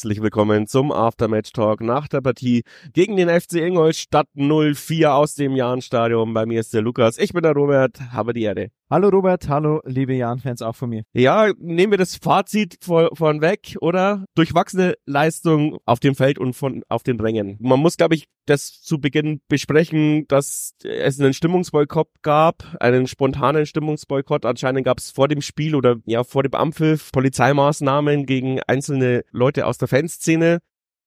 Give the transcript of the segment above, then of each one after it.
herzlich willkommen zum Aftermatch-Talk nach der Partie gegen den FC Ingolstadt 04 aus dem Jahn-Stadion. Bei mir ist der Lukas, ich bin der Robert, habe die Erde. Hallo Robert, hallo liebe Jahn-Fans auch von mir. Ja, nehmen wir das Fazit von weg, oder? Durchwachsene Leistung auf dem Feld und auf den Rängen. Man muss, glaube ich, das zu Beginn besprechen, dass es einen Stimmungsboykott gab, einen spontanen Stimmungsboykott. Anscheinend gab es vor dem Spiel oder ja vor dem Anpfiff Polizeimaßnahmen gegen einzelne Leute aus der Fanszene.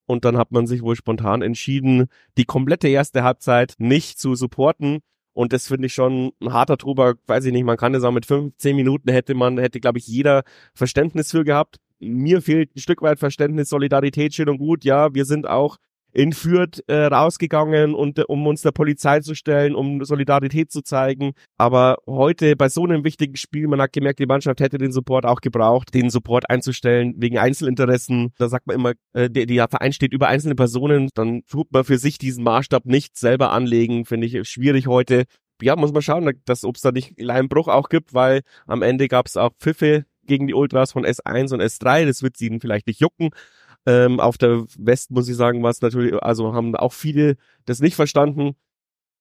Und dann hat man sich wohl spontan entschieden, die komplette erste Halbzeit nicht zu supporten. Und das finde ich schon ein harter Trubak, weiß ich nicht, man kann das auch mit 15 Minuten hätte glaube ich jeder Verständnis für gehabt. Mir fehlt ein Stück weit Verständnis, Solidarität, schön und gut. Ja, wir sind auch in Fürth rausgegangen, und um uns der Polizei zu stellen, um Solidarität zu zeigen. Aber heute bei so einem wichtigen Spiel, man hat gemerkt, die Mannschaft hätte den Support auch gebraucht, den Support einzustellen wegen Einzelinteressen. Da sagt man immer, der Verein steht über einzelne Personen. Dann tut man für sich diesen Maßstab nicht selber anlegen, finde ich schwierig heute. Ja, muss man schauen, ob es da nicht einen Bruch auch gibt, weil am Ende gab es auch Pfiffe gegen die Ultras von S1 und S3. Das wird sie ihnen vielleicht nicht jucken. Auf der West, muss ich sagen, war es natürlich, also haben auch viele das nicht verstanden.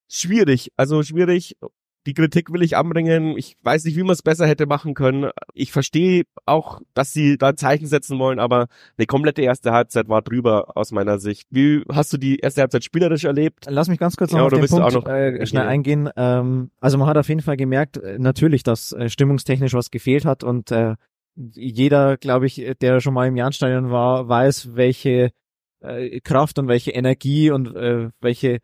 Schwierig. Die Kritik will ich anbringen. Ich weiß nicht, wie man es besser hätte machen können. Ich verstehe auch, dass sie da ein Zeichen setzen wollen, aber eine komplette erste Halbzeit war drüber aus meiner Sicht. Wie hast du die erste Halbzeit spielerisch erlebt? Lass mich ganz kurz noch auf den Punkt schnell eingehen. Also man hat auf jeden Fall gemerkt, natürlich, dass stimmungstechnisch was gefehlt hat, und jeder, glaube ich, der schon mal im Jahn-Stadion war, weiß, welche Kraft und welche Energie und welche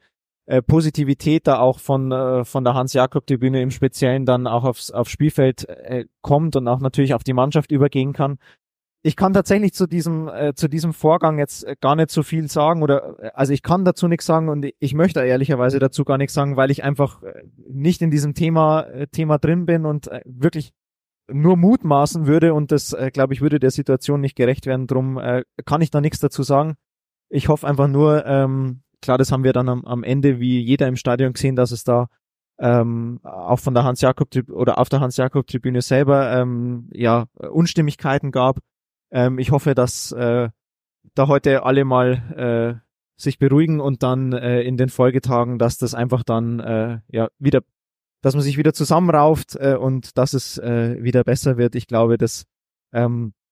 Positivität da auch von der Hans-Jakob-Tribüne im Speziellen dann auch aufs Spielfeld kommt und auch natürlich auf die Mannschaft übergehen kann. Ich kann tatsächlich zu diesem Vorgang jetzt gar nicht so viel sagen, also ich kann dazu nichts sagen, und ich möchte ehrlicherweise dazu gar nichts sagen, weil ich einfach nicht in diesem Thema drin bin und wirklich nur mutmaßen würde, und das, glaube ich, würde der Situation nicht gerecht werden. Drum kann ich da nichts dazu sagen. Ich hoffe einfach nur, klar, das haben wir dann am Ende, wie jeder im Stadion gesehen, dass es da auch von der Hans-Jakob-Tribüne oder auf der Hans-Jakob-Tribüne selber Unstimmigkeiten gab. Ich hoffe, dass da heute alle mal sich beruhigen, und dann in den Folgetagen, dass das einfach dann dass man sich wieder zusammenrauft und dass es wieder besser wird. Ich glaube, das schaffen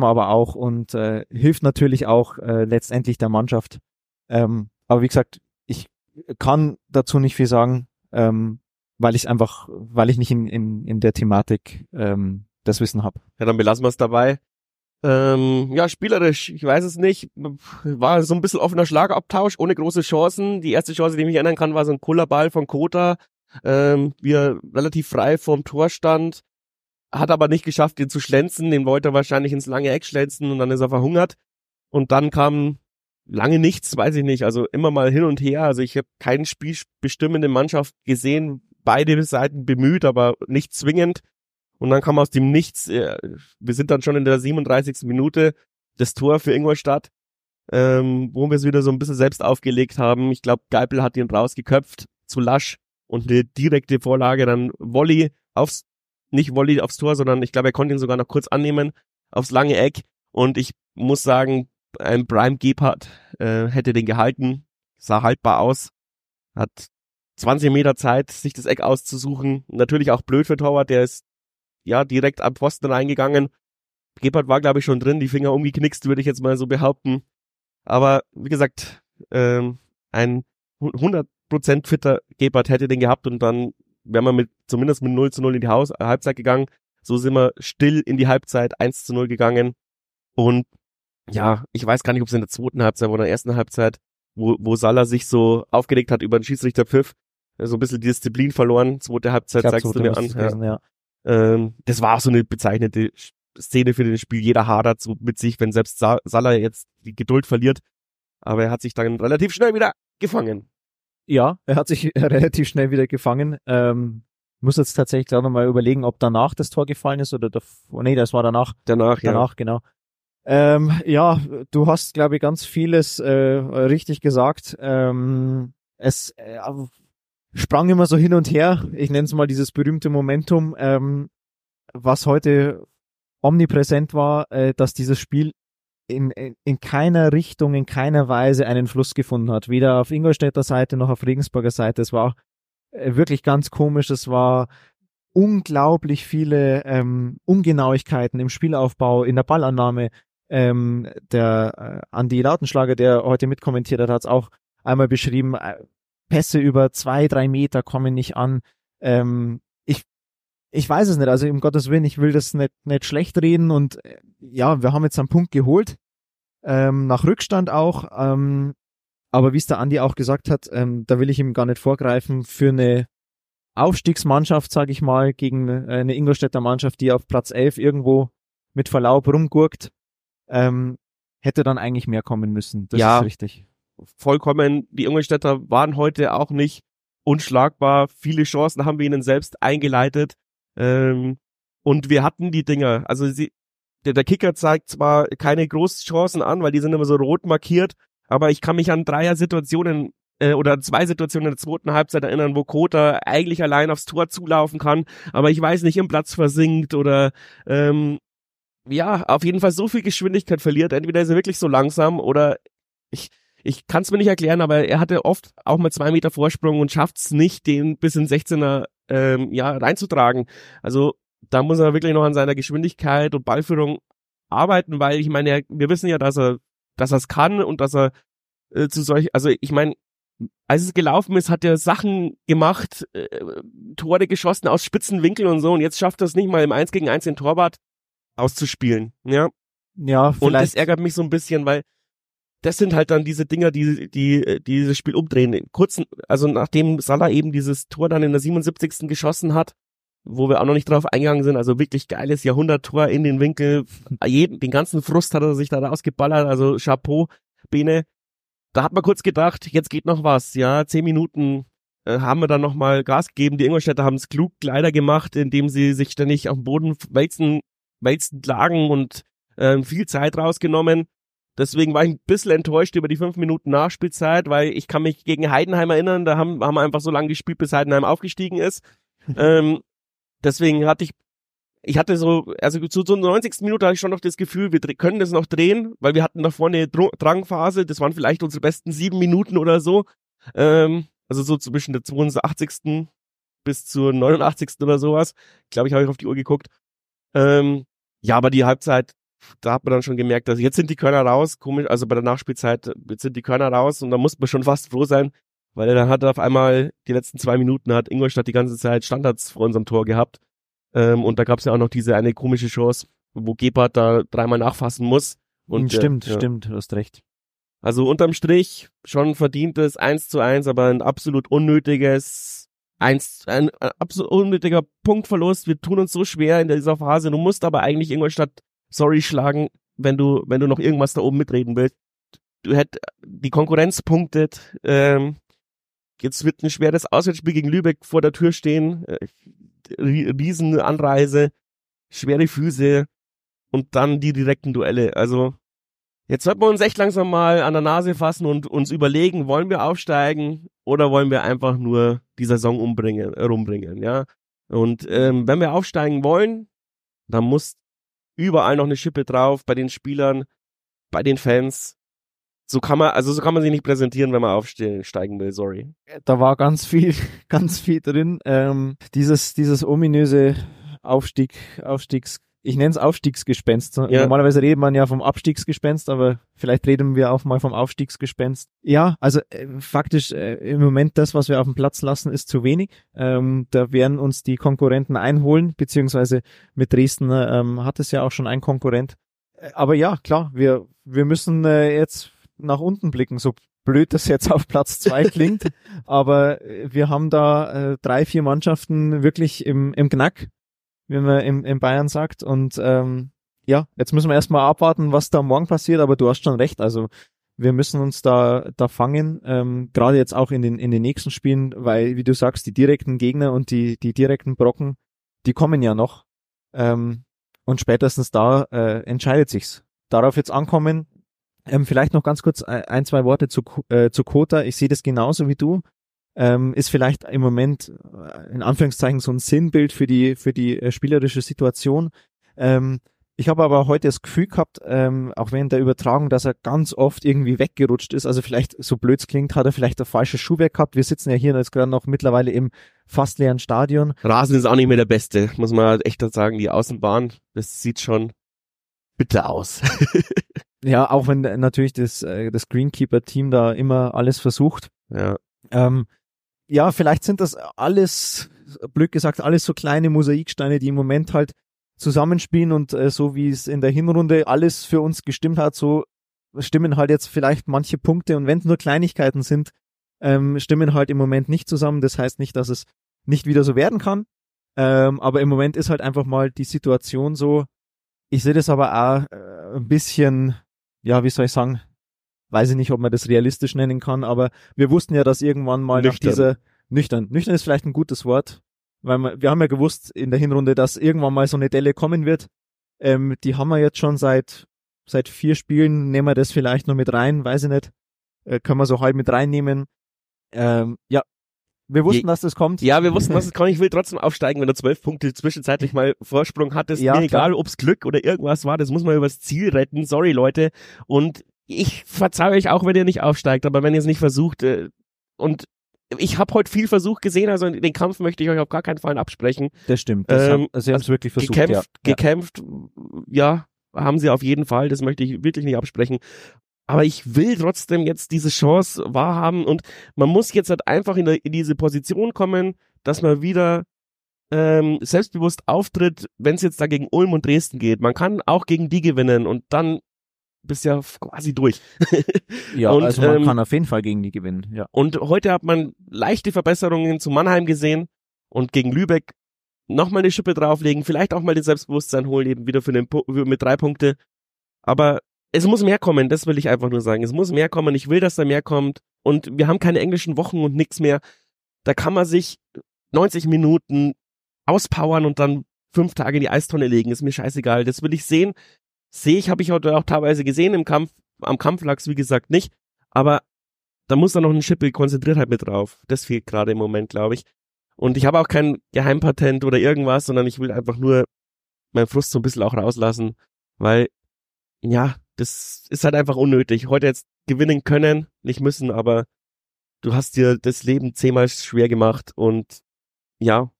wir aber auch und hilft natürlich auch letztendlich der Mannschaft. Aber wie gesagt, ich kann dazu nicht viel sagen, weil ich nicht in der Thematik das Wissen habe. Ja, dann belassen wir es dabei. Spielerisch, ich weiß es nicht, war so ein bisschen offener Schlagabtausch, ohne große Chancen. Die erste Chance, die ich mich erinnern kann, war so ein Kullerball von Kota, wie er relativ frei vorm Tor stand, hat aber nicht geschafft, ihn zu schlenzen, den wollte er wahrscheinlich ins lange Eck schlenzen, und dann ist er verhungert, und dann kam lange nichts, weiß ich nicht, also immer mal hin und her, also ich habe keine spielbestimmende Mannschaft gesehen, beide Seiten bemüht, aber nicht zwingend, und dann kam aus dem Nichts, wir sind dann schon in der 37. Minute, das Tor für Ingolstadt, wo wir es wieder so ein bisschen selbst aufgelegt haben. Ich glaube, Geipel hat ihn rausgeköpft, zu lasch, und eine direkte Vorlage, dann nicht Volley aufs Tor, sondern ich glaube, er konnte ihn sogar noch kurz annehmen, aufs lange Eck. Und ich muss sagen, ein Prime Gebhardt hätte den gehalten, sah haltbar aus, hat 20 Meter Zeit, sich das Eck auszusuchen. Natürlich auch blöd für Torwart, der ist ja direkt am Pfosten reingegangen. Gebhardt war, glaube ich, schon drin, die Finger umgeknickst, würde ich jetzt mal so behaupten. Aber wie gesagt, ein 100% fitter Gebhardt hätte den gehabt, und dann wären wir zumindest mit 0:0 in die Halbzeit gegangen. So sind wir still in die Halbzeit 1:0 gegangen, und ja, ich weiß gar nicht, ob es in der zweiten Halbzeit oder in der ersten Halbzeit, wo Saller sich so aufgeregt hat über den Schiedsrichterpfiff, so ein bisschen die Disziplin verloren. Zweite Halbzeit zeigst du mir an. Das war auch so eine bezeichnete Szene für das Spiel. Jeder hadert so mit sich, wenn selbst Saller jetzt die Geduld verliert, aber er hat sich dann relativ schnell wieder gefangen. Ja, er hat sich relativ schnell wieder gefangen. Muss jetzt tatsächlich auch nochmal überlegen, ob danach das Tor gefallen ist oder davor. Nee, das war danach. Danach, ja. Genau. Du hast, glaube ich, ganz vieles richtig gesagt. Es sprang immer so hin und her. Ich nenne es mal dieses berühmte Momentum, was heute omnipräsent war, dass dieses Spiel in keiner Richtung, in keiner Weise einen Fluss gefunden hat. Weder auf Ingolstädter Seite noch auf Regensburger Seite. Es war wirklich ganz komisch. Es war unglaublich viele Ungenauigkeiten im Spielaufbau, in der Ballannahme. Der Andi Lautenschlager, der heute mitkommentiert hat, hat es auch einmal beschrieben, Pässe über 2-3 Meter kommen nicht an. Ich weiß es nicht, also um Gottes Willen, ich will das nicht schlecht reden und ja, wir haben jetzt einen Punkt geholt, nach Rückstand auch, aber wie es der Andi auch gesagt hat, da will ich ihm gar nicht vorgreifen, für eine Aufstiegsmannschaft, sage ich mal, gegen eine Ingolstädter Mannschaft, die auf Platz 11 irgendwo mit Verlaub rumgurkt, hätte dann eigentlich mehr kommen müssen. Das ja, ist richtig. Vollkommen. Die Ingolstädter waren heute auch nicht unschlagbar. Viele Chancen haben wir ihnen selbst eingeleitet. Und wir hatten die Dinger. Also der Kicker zeigt zwar keine großen Chancen an, weil die sind immer so rot markiert, aber ich kann mich an 3er-Situationen oder 2 Situationen in der zweiten Halbzeit erinnern, wo Kota eigentlich allein aufs Tor zulaufen kann, aber ich weiß nicht, im Platz versinkt oder ja, auf jeden Fall so viel Geschwindigkeit verliert. Entweder ist er wirklich so langsam oder ich kann es mir nicht erklären, aber er hatte oft auch mal 2 Meter Vorsprung und schafft es nicht, den bis in 16er reinzutragen. Also da muss er wirklich noch an seiner Geschwindigkeit und Ballführung arbeiten, weil ich meine, wir wissen ja, dass er es kann und dass er also ich meine, als es gelaufen ist, hat er Sachen gemacht, Tore geschossen aus spitzen Winkeln und so, und jetzt schafft er es nicht mal im 1 gegen 1 den Torwart auszuspielen, ja. Ja, vielleicht. Und das ärgert mich so ein bisschen, weil das sind halt dann diese Dinger, die dieses Spiel umdrehen. Also nachdem Salah eben dieses Tor dann in der 77. geschossen hat, wo wir auch noch nicht drauf eingegangen sind, also wirklich geiles Jahrhunderttor in den Winkel, den ganzen Frust hat er sich da rausgeballert, also Chapeau, Bene. Da hat man kurz gedacht, jetzt geht noch was, ja, 10 Minuten haben wir dann nochmal Gas gegeben. Die Ingolstädter haben es klug leider gemacht, indem sie sich ständig auf dem Boden wälzend lagen und viel Zeit rausgenommen. Deswegen war ich ein bisschen enttäuscht über die 5 Minuten Nachspielzeit, weil ich kann mich gegen Heidenheim erinnern, da haben wir einfach so lange gespielt, bis Heidenheim aufgestiegen ist. Deswegen hatte ich hatte so, also zu 90. Minute hatte ich schon noch das Gefühl, wir können das noch drehen, weil wir hatten nach vorne eine Drangphase, das waren vielleicht unsere besten 7 Minuten oder so. Also so zwischen der 82. bis zur 89. oder sowas. Glaube ich, habe ich auf die Uhr geguckt. Ja, aber die Halbzeit, da hat man dann schon gemerkt, dass jetzt sind die Körner raus, komisch, also bei der Nachspielzeit, jetzt sind die Körner raus und da muss man schon fast froh sein, weil dann hat er auf einmal die letzten 2 Minuten hat Ingolstadt die ganze Zeit Standards vor unserem Tor gehabt. Und da gab es ja auch noch diese eine komische Chance, wo Gebhardt da 3-mal nachfassen muss. Und stimmt, du hast recht. Also unterm Strich schon verdientes 1:1, aber ein absolut unnötiges ein absolut unnötiger Punktverlust. Wir tun uns so schwer in dieser Phase. Du musst aber eigentlich Ingolstadt, sorry, schlagen, wenn du noch irgendwas da oben mitreden willst. Du hättest die Konkurrenz punktet. Jetzt wird ein schweres Auswärtsspiel gegen Lübeck vor der Tür stehen. Riesenanreise, schwere Füße und dann die direkten Duelle. Also jetzt sollten wir uns echt langsam mal an der Nase fassen und uns überlegen, wollen wir aufsteigen oder wollen wir einfach nur die Saison rumbringen, ja? Und wenn wir aufsteigen wollen, dann muss überall noch eine Schippe drauf, bei den Spielern, bei den Fans. So kann man sich nicht präsentieren, wenn man aufsteigen will, sorry. Da war ganz viel drin. Dieses ominöse ich nenne es Aufstiegsgespenst. Ja. Normalerweise redet man ja vom Abstiegsgespenst, aber vielleicht reden wir auch mal vom Aufstiegsgespenst. Ja, also faktisch im Moment das, was wir auf dem Platz lassen, ist zu wenig. Da werden uns die Konkurrenten einholen, beziehungsweise mit Dresden hat es ja auch schon ein Konkurrent. Aber ja, klar, wir müssen jetzt nach unten blicken, so blöd das jetzt auf Platz 2 klingt, aber wir haben da 3-4 Mannschaften wirklich im Knack, wie man in Bayern sagt, und ja, jetzt müssen wir erstmal abwarten, was da morgen passiert, aber du hast schon recht, also wir müssen uns da fangen, gerade jetzt auch in den nächsten Spielen, weil, wie du sagst, die direkten Gegner und die direkten Brocken, die kommen ja noch, und spätestens da entscheidet sich's. Darauf jetzt ankommen. Vielleicht noch ganz kurz ein, zwei Worte zu Kota. Ich sehe das genauso wie du. Ist vielleicht im Moment in Anführungszeichen so ein Sinnbild für die spielerische Situation. Ich habe aber heute das Gefühl gehabt, auch während der Übertragung, dass er ganz oft irgendwie weggerutscht ist. Also vielleicht, so blöd es klingt, hat er vielleicht ein falsches Schuhwerk gehabt. Wir sitzen ja hier jetzt gerade noch mittlerweile im fast leeren Stadion. Rasen ist auch nicht mehr der beste, muss man echt sagen. Die Außenbahn, das sieht schon bitter aus. Ja, auch wenn natürlich das Greenkeeper-Team da immer alles versucht. Ja. Ja, vielleicht sind das alles, blöd gesagt, alles so kleine Mosaiksteine, die im Moment halt zusammenspielen und so wie es in der Hinrunde alles für uns gestimmt hat, so stimmen halt jetzt vielleicht manche Punkte und wenn es nur Kleinigkeiten sind, stimmen halt im Moment nicht zusammen. Das heißt nicht, dass es nicht wieder so werden kann, aber im Moment ist halt einfach mal die Situation so. Ich sehe das aber auch ein bisschen, ja, wie soll ich sagen, weiß ich nicht, ob man das realistisch nennen kann, aber wir wussten ja, dass irgendwann mal nach dieser nüchtern ist vielleicht ein gutes Wort, weil wir haben ja gewusst in der Hinrunde, dass irgendwann mal so eine Delle kommen wird. Die haben wir jetzt schon seit 4 Spielen, nehmen wir das vielleicht noch mit rein, weiß ich nicht. Können wir so halb mit reinnehmen. Ja, wir wussten, dass das kommt. Ja, wir wussten, dass es kommt. Ich will trotzdem aufsteigen, wenn du 12 Punkte zwischenzeitlich mal Vorsprung hattest. Ja, mir egal, ob's Glück oder irgendwas war, das muss man übers Ziel retten. Sorry, Leute. Und ich verzeihe euch auch, wenn ihr nicht aufsteigt, aber wenn ihr es nicht versucht und ich habe heute viel Versuch gesehen, also den Kampf möchte ich euch auf gar keinen Fall absprechen. Das stimmt, sie haben es wirklich versucht. Gekämpft, ja, haben sie auf jeden Fall, das möchte ich wirklich nicht absprechen. Aber ich will trotzdem jetzt diese Chance wahrhaben und man muss jetzt halt einfach in diese Position kommen, dass man wieder selbstbewusst auftritt, wenn es jetzt da gegen Ulm und Dresden geht. Man kann auch gegen die gewinnen und dann bist ja quasi durch. Ja, und, also man kann auf jeden Fall gegen die gewinnen. Ja. Und heute hat man leichte Verbesserungen zu Mannheim gesehen und gegen Lübeck nochmal eine Schippe drauflegen, vielleicht auch mal das Selbstbewusstsein holen, eben wieder mit 3 Punkte. Aber es muss mehr kommen, das will ich einfach nur sagen. Es muss mehr kommen, ich will, dass da mehr kommt und wir haben keine englischen Wochen und nichts mehr. Da kann man sich 90 Minuten auspowern und dann 5 Tage in die Eistonne legen, ist mir scheißegal. Das will ich sehen. Habe ich heute auch teilweise gesehen im Kampf, am Kampf lag's wie gesagt nicht, aber da muss da noch ein Schippe Konzentriertheit mit drauf. Das fehlt gerade im Moment, glaube ich. Und ich habe auch kein Geheimpatent oder irgendwas, sondern ich will einfach nur meinen Frust so ein bisschen auch rauslassen, weil, ja, das ist halt einfach unnötig. Heute jetzt gewinnen können, nicht müssen, aber du hast dir das Leben 10-mal schwer gemacht und ja,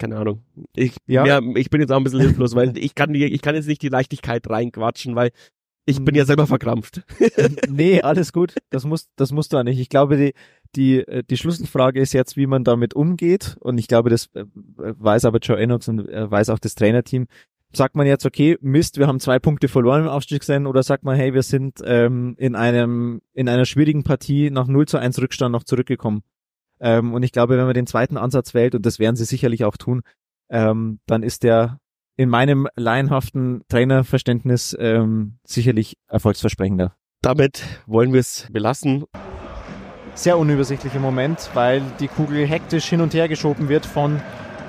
keine Ahnung. Ich bin jetzt auch ein bisschen hilflos, weil ich kann jetzt nicht die Leichtigkeit reinquatschen, weil ich bin ja selber verkrampft. Nee, alles gut. Das musst du ja nicht. Ich glaube, die Schlussfrage ist jetzt, wie man damit umgeht. Und ich glaube, das weiß aber Joe Ennolds und weiß auch das Trainerteam. Sagt man jetzt, okay, Mist, wir haben 2 Punkte verloren im Aufstiegsrennen, oder sagt man, hey, wir sind in einer schwierigen Partie nach 0:1 Rückstand noch zurückgekommen? Und ich glaube, wenn man den zweiten Ansatz wählt, und das werden sie sicherlich auch tun, dann ist der in meinem laienhaften Trainerverständnis sicherlich erfolgsversprechender. Damit wollen wir es belassen. Sehr unübersichtlich im Moment, weil die Kugel hektisch hin und her geschoben wird von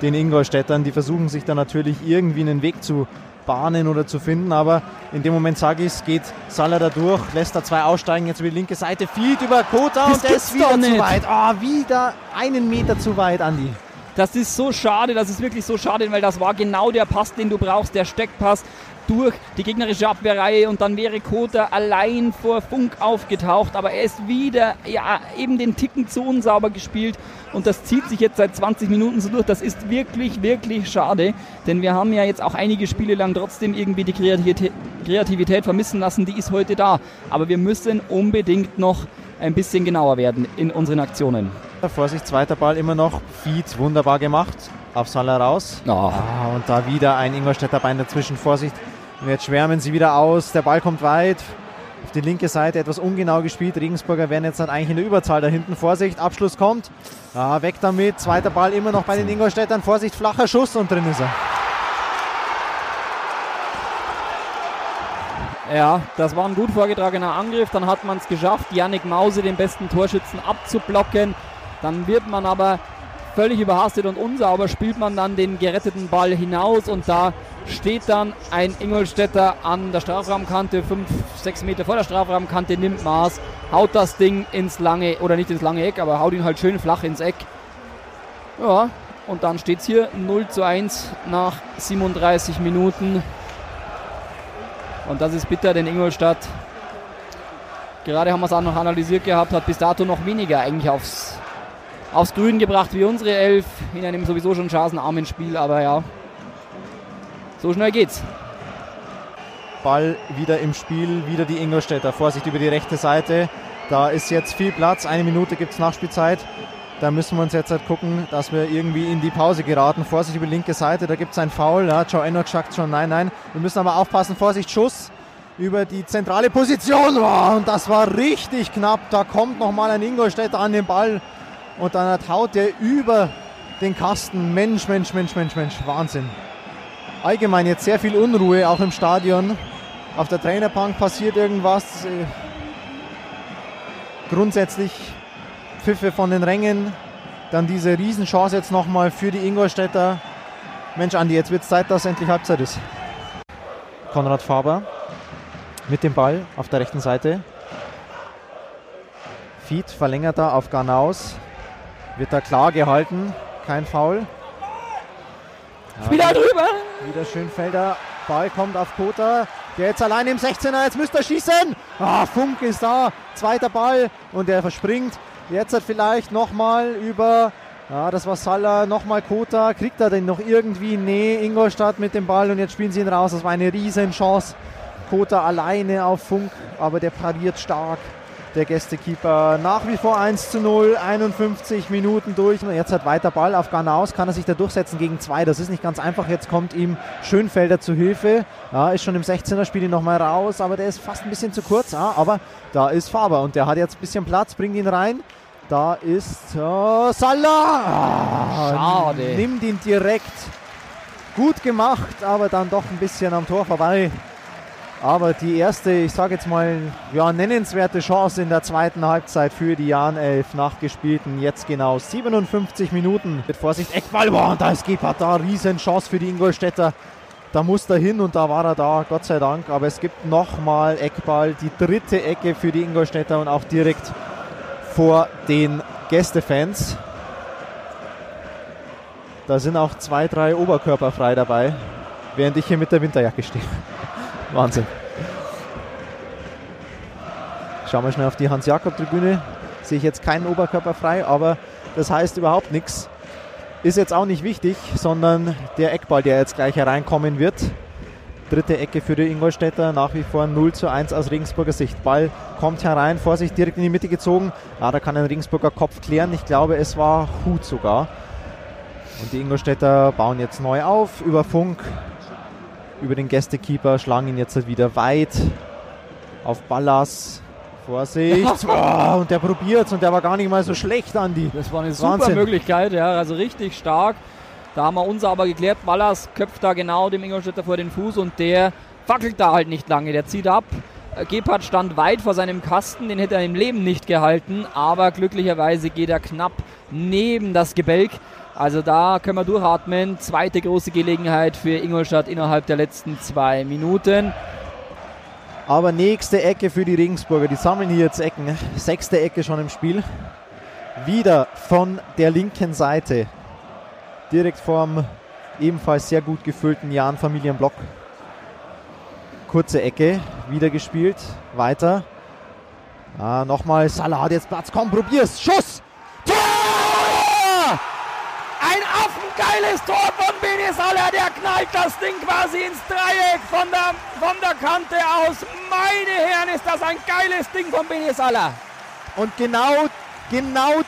den Ingolstädtern. Die versuchen sich da natürlich irgendwie einen Weg zu bahnen oder zu finden, aber in dem Moment, sage ich es, geht Saller da durch, lässt da 2 aussteigen, jetzt über die linke Seite, fliegt über Kota und der ist wieder zu weit. Oh, wieder einen Meter zu weit, Andi. Das ist so schade, das ist wirklich so schade, weil das war genau der Pass, den du brauchst, der Steckpass durch die gegnerische Abwehrreihe und dann wäre Kota allein vor Funk aufgetaucht, aber er ist wieder, ja, eben den Ticken zu unsauber gespielt und das zieht sich jetzt seit 20 Minuten so durch. Das ist wirklich, wirklich schade, denn wir haben ja jetzt auch einige Spiele lang trotzdem irgendwie die Kreativität vermissen lassen, die ist heute da, aber wir müssen unbedingt noch ein bisschen genauer werden in unseren Aktionen. Vorsicht, zweiter Ball immer noch, Feed, wunderbar gemacht, auf Saller raus. Oh. Ah, und da wieder ein Ingolstädter Bein dazwischen, Vorsicht. Und jetzt schwärmen sie wieder aus, der Ball kommt weit, auf die linke Seite etwas ungenau gespielt, Regensburger wären jetzt dann eigentlich in der Überzahl da hinten, Vorsicht, Abschluss kommt, ah, weg damit, zweiter Ball immer noch bei den Ingolstädtern, Vorsicht, flacher Schuss und drin ist er. Ja, das war ein gut vorgetragener Angriff, dann hat man es geschafft, Yannick Mause, den besten Torschützen, abzublocken, dann wird man aber völlig überhastet und unsauber spielt man dann den geretteten Ball hinaus und da steht dann ein Ingolstädter an der Strafraumkante, 5-6 Meter vor der Strafraumkante, nimmt Maß, haut das Ding nicht ins lange Eck, aber haut ihn halt schön flach ins Eck. Ja, und dann steht es hier 0:1 nach 37 Minuten. Und das ist bitter, denn Ingolstadt, gerade haben wir es auch noch analysiert gehabt, hat bis dato noch weniger eigentlich aufs Grün gebracht wie unsere Elf, in einem sowieso schon chancenarmen Spiel, aber ja, so schnell geht's. Ball wieder im Spiel, wieder die Ingolstädter, Vorsicht über die rechte Seite, da ist jetzt viel Platz, 1 Minute gibt es Nachspielzeit, da müssen wir uns jetzt halt gucken, dass wir irgendwie in die Pause geraten, Vorsicht über die linke Seite, da gibt es ein Foul, ja, Joe Ennolds sagt schon nein, wir müssen aber aufpassen, Vorsicht, Schuss über die zentrale Position, oh, und das war richtig knapp, da kommt nochmal ein Ingolstädter an den Ball und dann haut der über den Kasten, Mensch, Wahnsinn. Allgemein jetzt sehr viel Unruhe, auch im Stadion. Auf der Trainerbank passiert irgendwas. Grundsätzlich Pfiffe von den Rängen. Dann diese Riesenchance jetzt nochmal für die Ingolstädter. Mensch Andi, jetzt wird es Zeit, dass endlich Halbzeit ist. Konrad Faber mit dem Ball auf der rechten Seite. Fied verlängert da auf Garnaus. Wird da klar gehalten, kein Foul. Ja, wieder drüber! Wieder Schönfelder, Ball kommt auf Kota, der jetzt alleine im 16er, jetzt müsste er schießen! Ah, Funk ist da, zweiter Ball und der verspringt. Jetzt hat vielleicht nochmal über, ja, das war Saller, nochmal Kota, kriegt er denn noch irgendwie? Nee, Ingolstadt mit dem Ball und jetzt spielen sie ihn raus, das war eine riesen Chance. Kota alleine auf Funk, aber der pariert stark, der Gästekeeper. Nach wie vor 1:0, 51 Minuten durch. Jetzt hat weiter Ball auf Garnaus. Kann er sich da durchsetzen gegen 2? Das ist nicht ganz einfach. Jetzt kommt ihm Schönfelder zu Hilfe. Ja, ist schon im 16er, spielt ihn nochmal raus. Aber der ist fast ein bisschen zu kurz. Ja, aber da ist Faber und der hat jetzt ein bisschen Platz, bringt ihn rein. Da ist Salah. Ah, schade. Nimmt ihn direkt. Gut gemacht, aber dann doch ein bisschen am Tor vorbei. Aber die erste, ich sage jetzt mal, ja, nennenswerte Chance in der zweiten Halbzeit für die Jahn-Elf nachgespielten. Jetzt genau 57 Minuten. Mit Vorsicht, Eckball, boah, da ist Gebhardt da, Riesenchance für die Ingolstädter. Da muss er hin und da war er da, Gott sei Dank. Aber es gibt nochmal Eckball, die dritte Ecke für die Ingolstädter und auch direkt vor den Gästefans. Da sind auch 2, 3 Oberkörper frei dabei, während ich hier mit der Winterjacke stehe. Wahnsinn. Schauen wir schnell auf die Hans-Jakob-Tribüne. Sehe ich jetzt keinen Oberkörper frei, aber das heißt überhaupt nichts. Ist jetzt auch nicht wichtig, sondern der Eckball, der jetzt gleich hereinkommen wird. Dritte Ecke für die Ingolstädter, nach wie vor 0:1 aus Regensburger Sicht. Ball kommt herein, Vorsicht, direkt in die Mitte gezogen. Ah, da kann ein Regensburger Kopf klären. Ich glaube, es war Hut sogar. Und die Ingolstädter bauen jetzt neu auf über Funk. Über den Gästekeeper, schlagen ihn jetzt halt wieder weit auf Ballas. Vorsicht! Ja. Oh, und der probiert's und der war gar nicht mal so schlecht, Andi. Das war eine super Wahnsinn. Möglichkeit, ja, also richtig stark. Da haben wir uns aber geklärt, Ballas köpft da genau dem Ingolstädter vor den Fuß und der fackelt da halt nicht lange, der zieht ab. Gebhardt stand weit vor seinem Kasten, den hätte er im Leben nicht gehalten, aber glücklicherweise geht er knapp neben das Gebälk. Also da können wir durchatmen. Zweite große Gelegenheit für Ingolstadt innerhalb der letzten 2 Minuten. Aber nächste Ecke für die Regensburger. Die sammeln hier jetzt Ecken. 6. Ecke schon im Spiel. Wieder von der linken Seite. Direkt vorm ebenfalls sehr gut gefüllten Jahn-Familienblock. Kurze Ecke. Wieder gespielt. Weiter. Ah, nochmal. Salah hat jetzt Platz. Komm, probier's. Schuss! Tor! Ein affengeiles Tor von Benedikt Saller, der knallt das Ding quasi ins Dreieck von der Kante aus. Meine Herren, ist das ein geiles Ding von Benedikt Saller. Und genau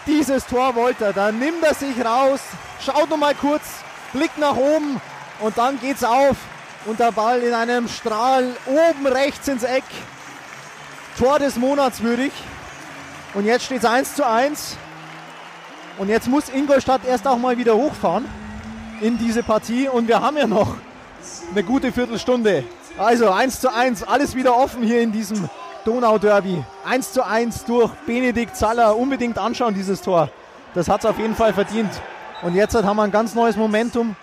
dieses Tor wollte er. Da nimmt er sich raus, schaut nochmal kurz, blickt nach oben und dann geht's auf. Und der Ball in einem Strahl oben rechts ins Eck. Tor des Monats würdig. Und jetzt steht es 1:1. Und jetzt muss Ingolstadt erst auch mal wieder hochfahren in diese Partie. Und wir haben ja noch eine gute Viertelstunde. Also 1:1, alles wieder offen hier in diesem Donau-Derby. 1:1 durch Benedikt Saller. Unbedingt anschauen, dieses Tor. Das hat es auf jeden Fall verdient. Und jetzt haben wir ein ganz neues Momentum.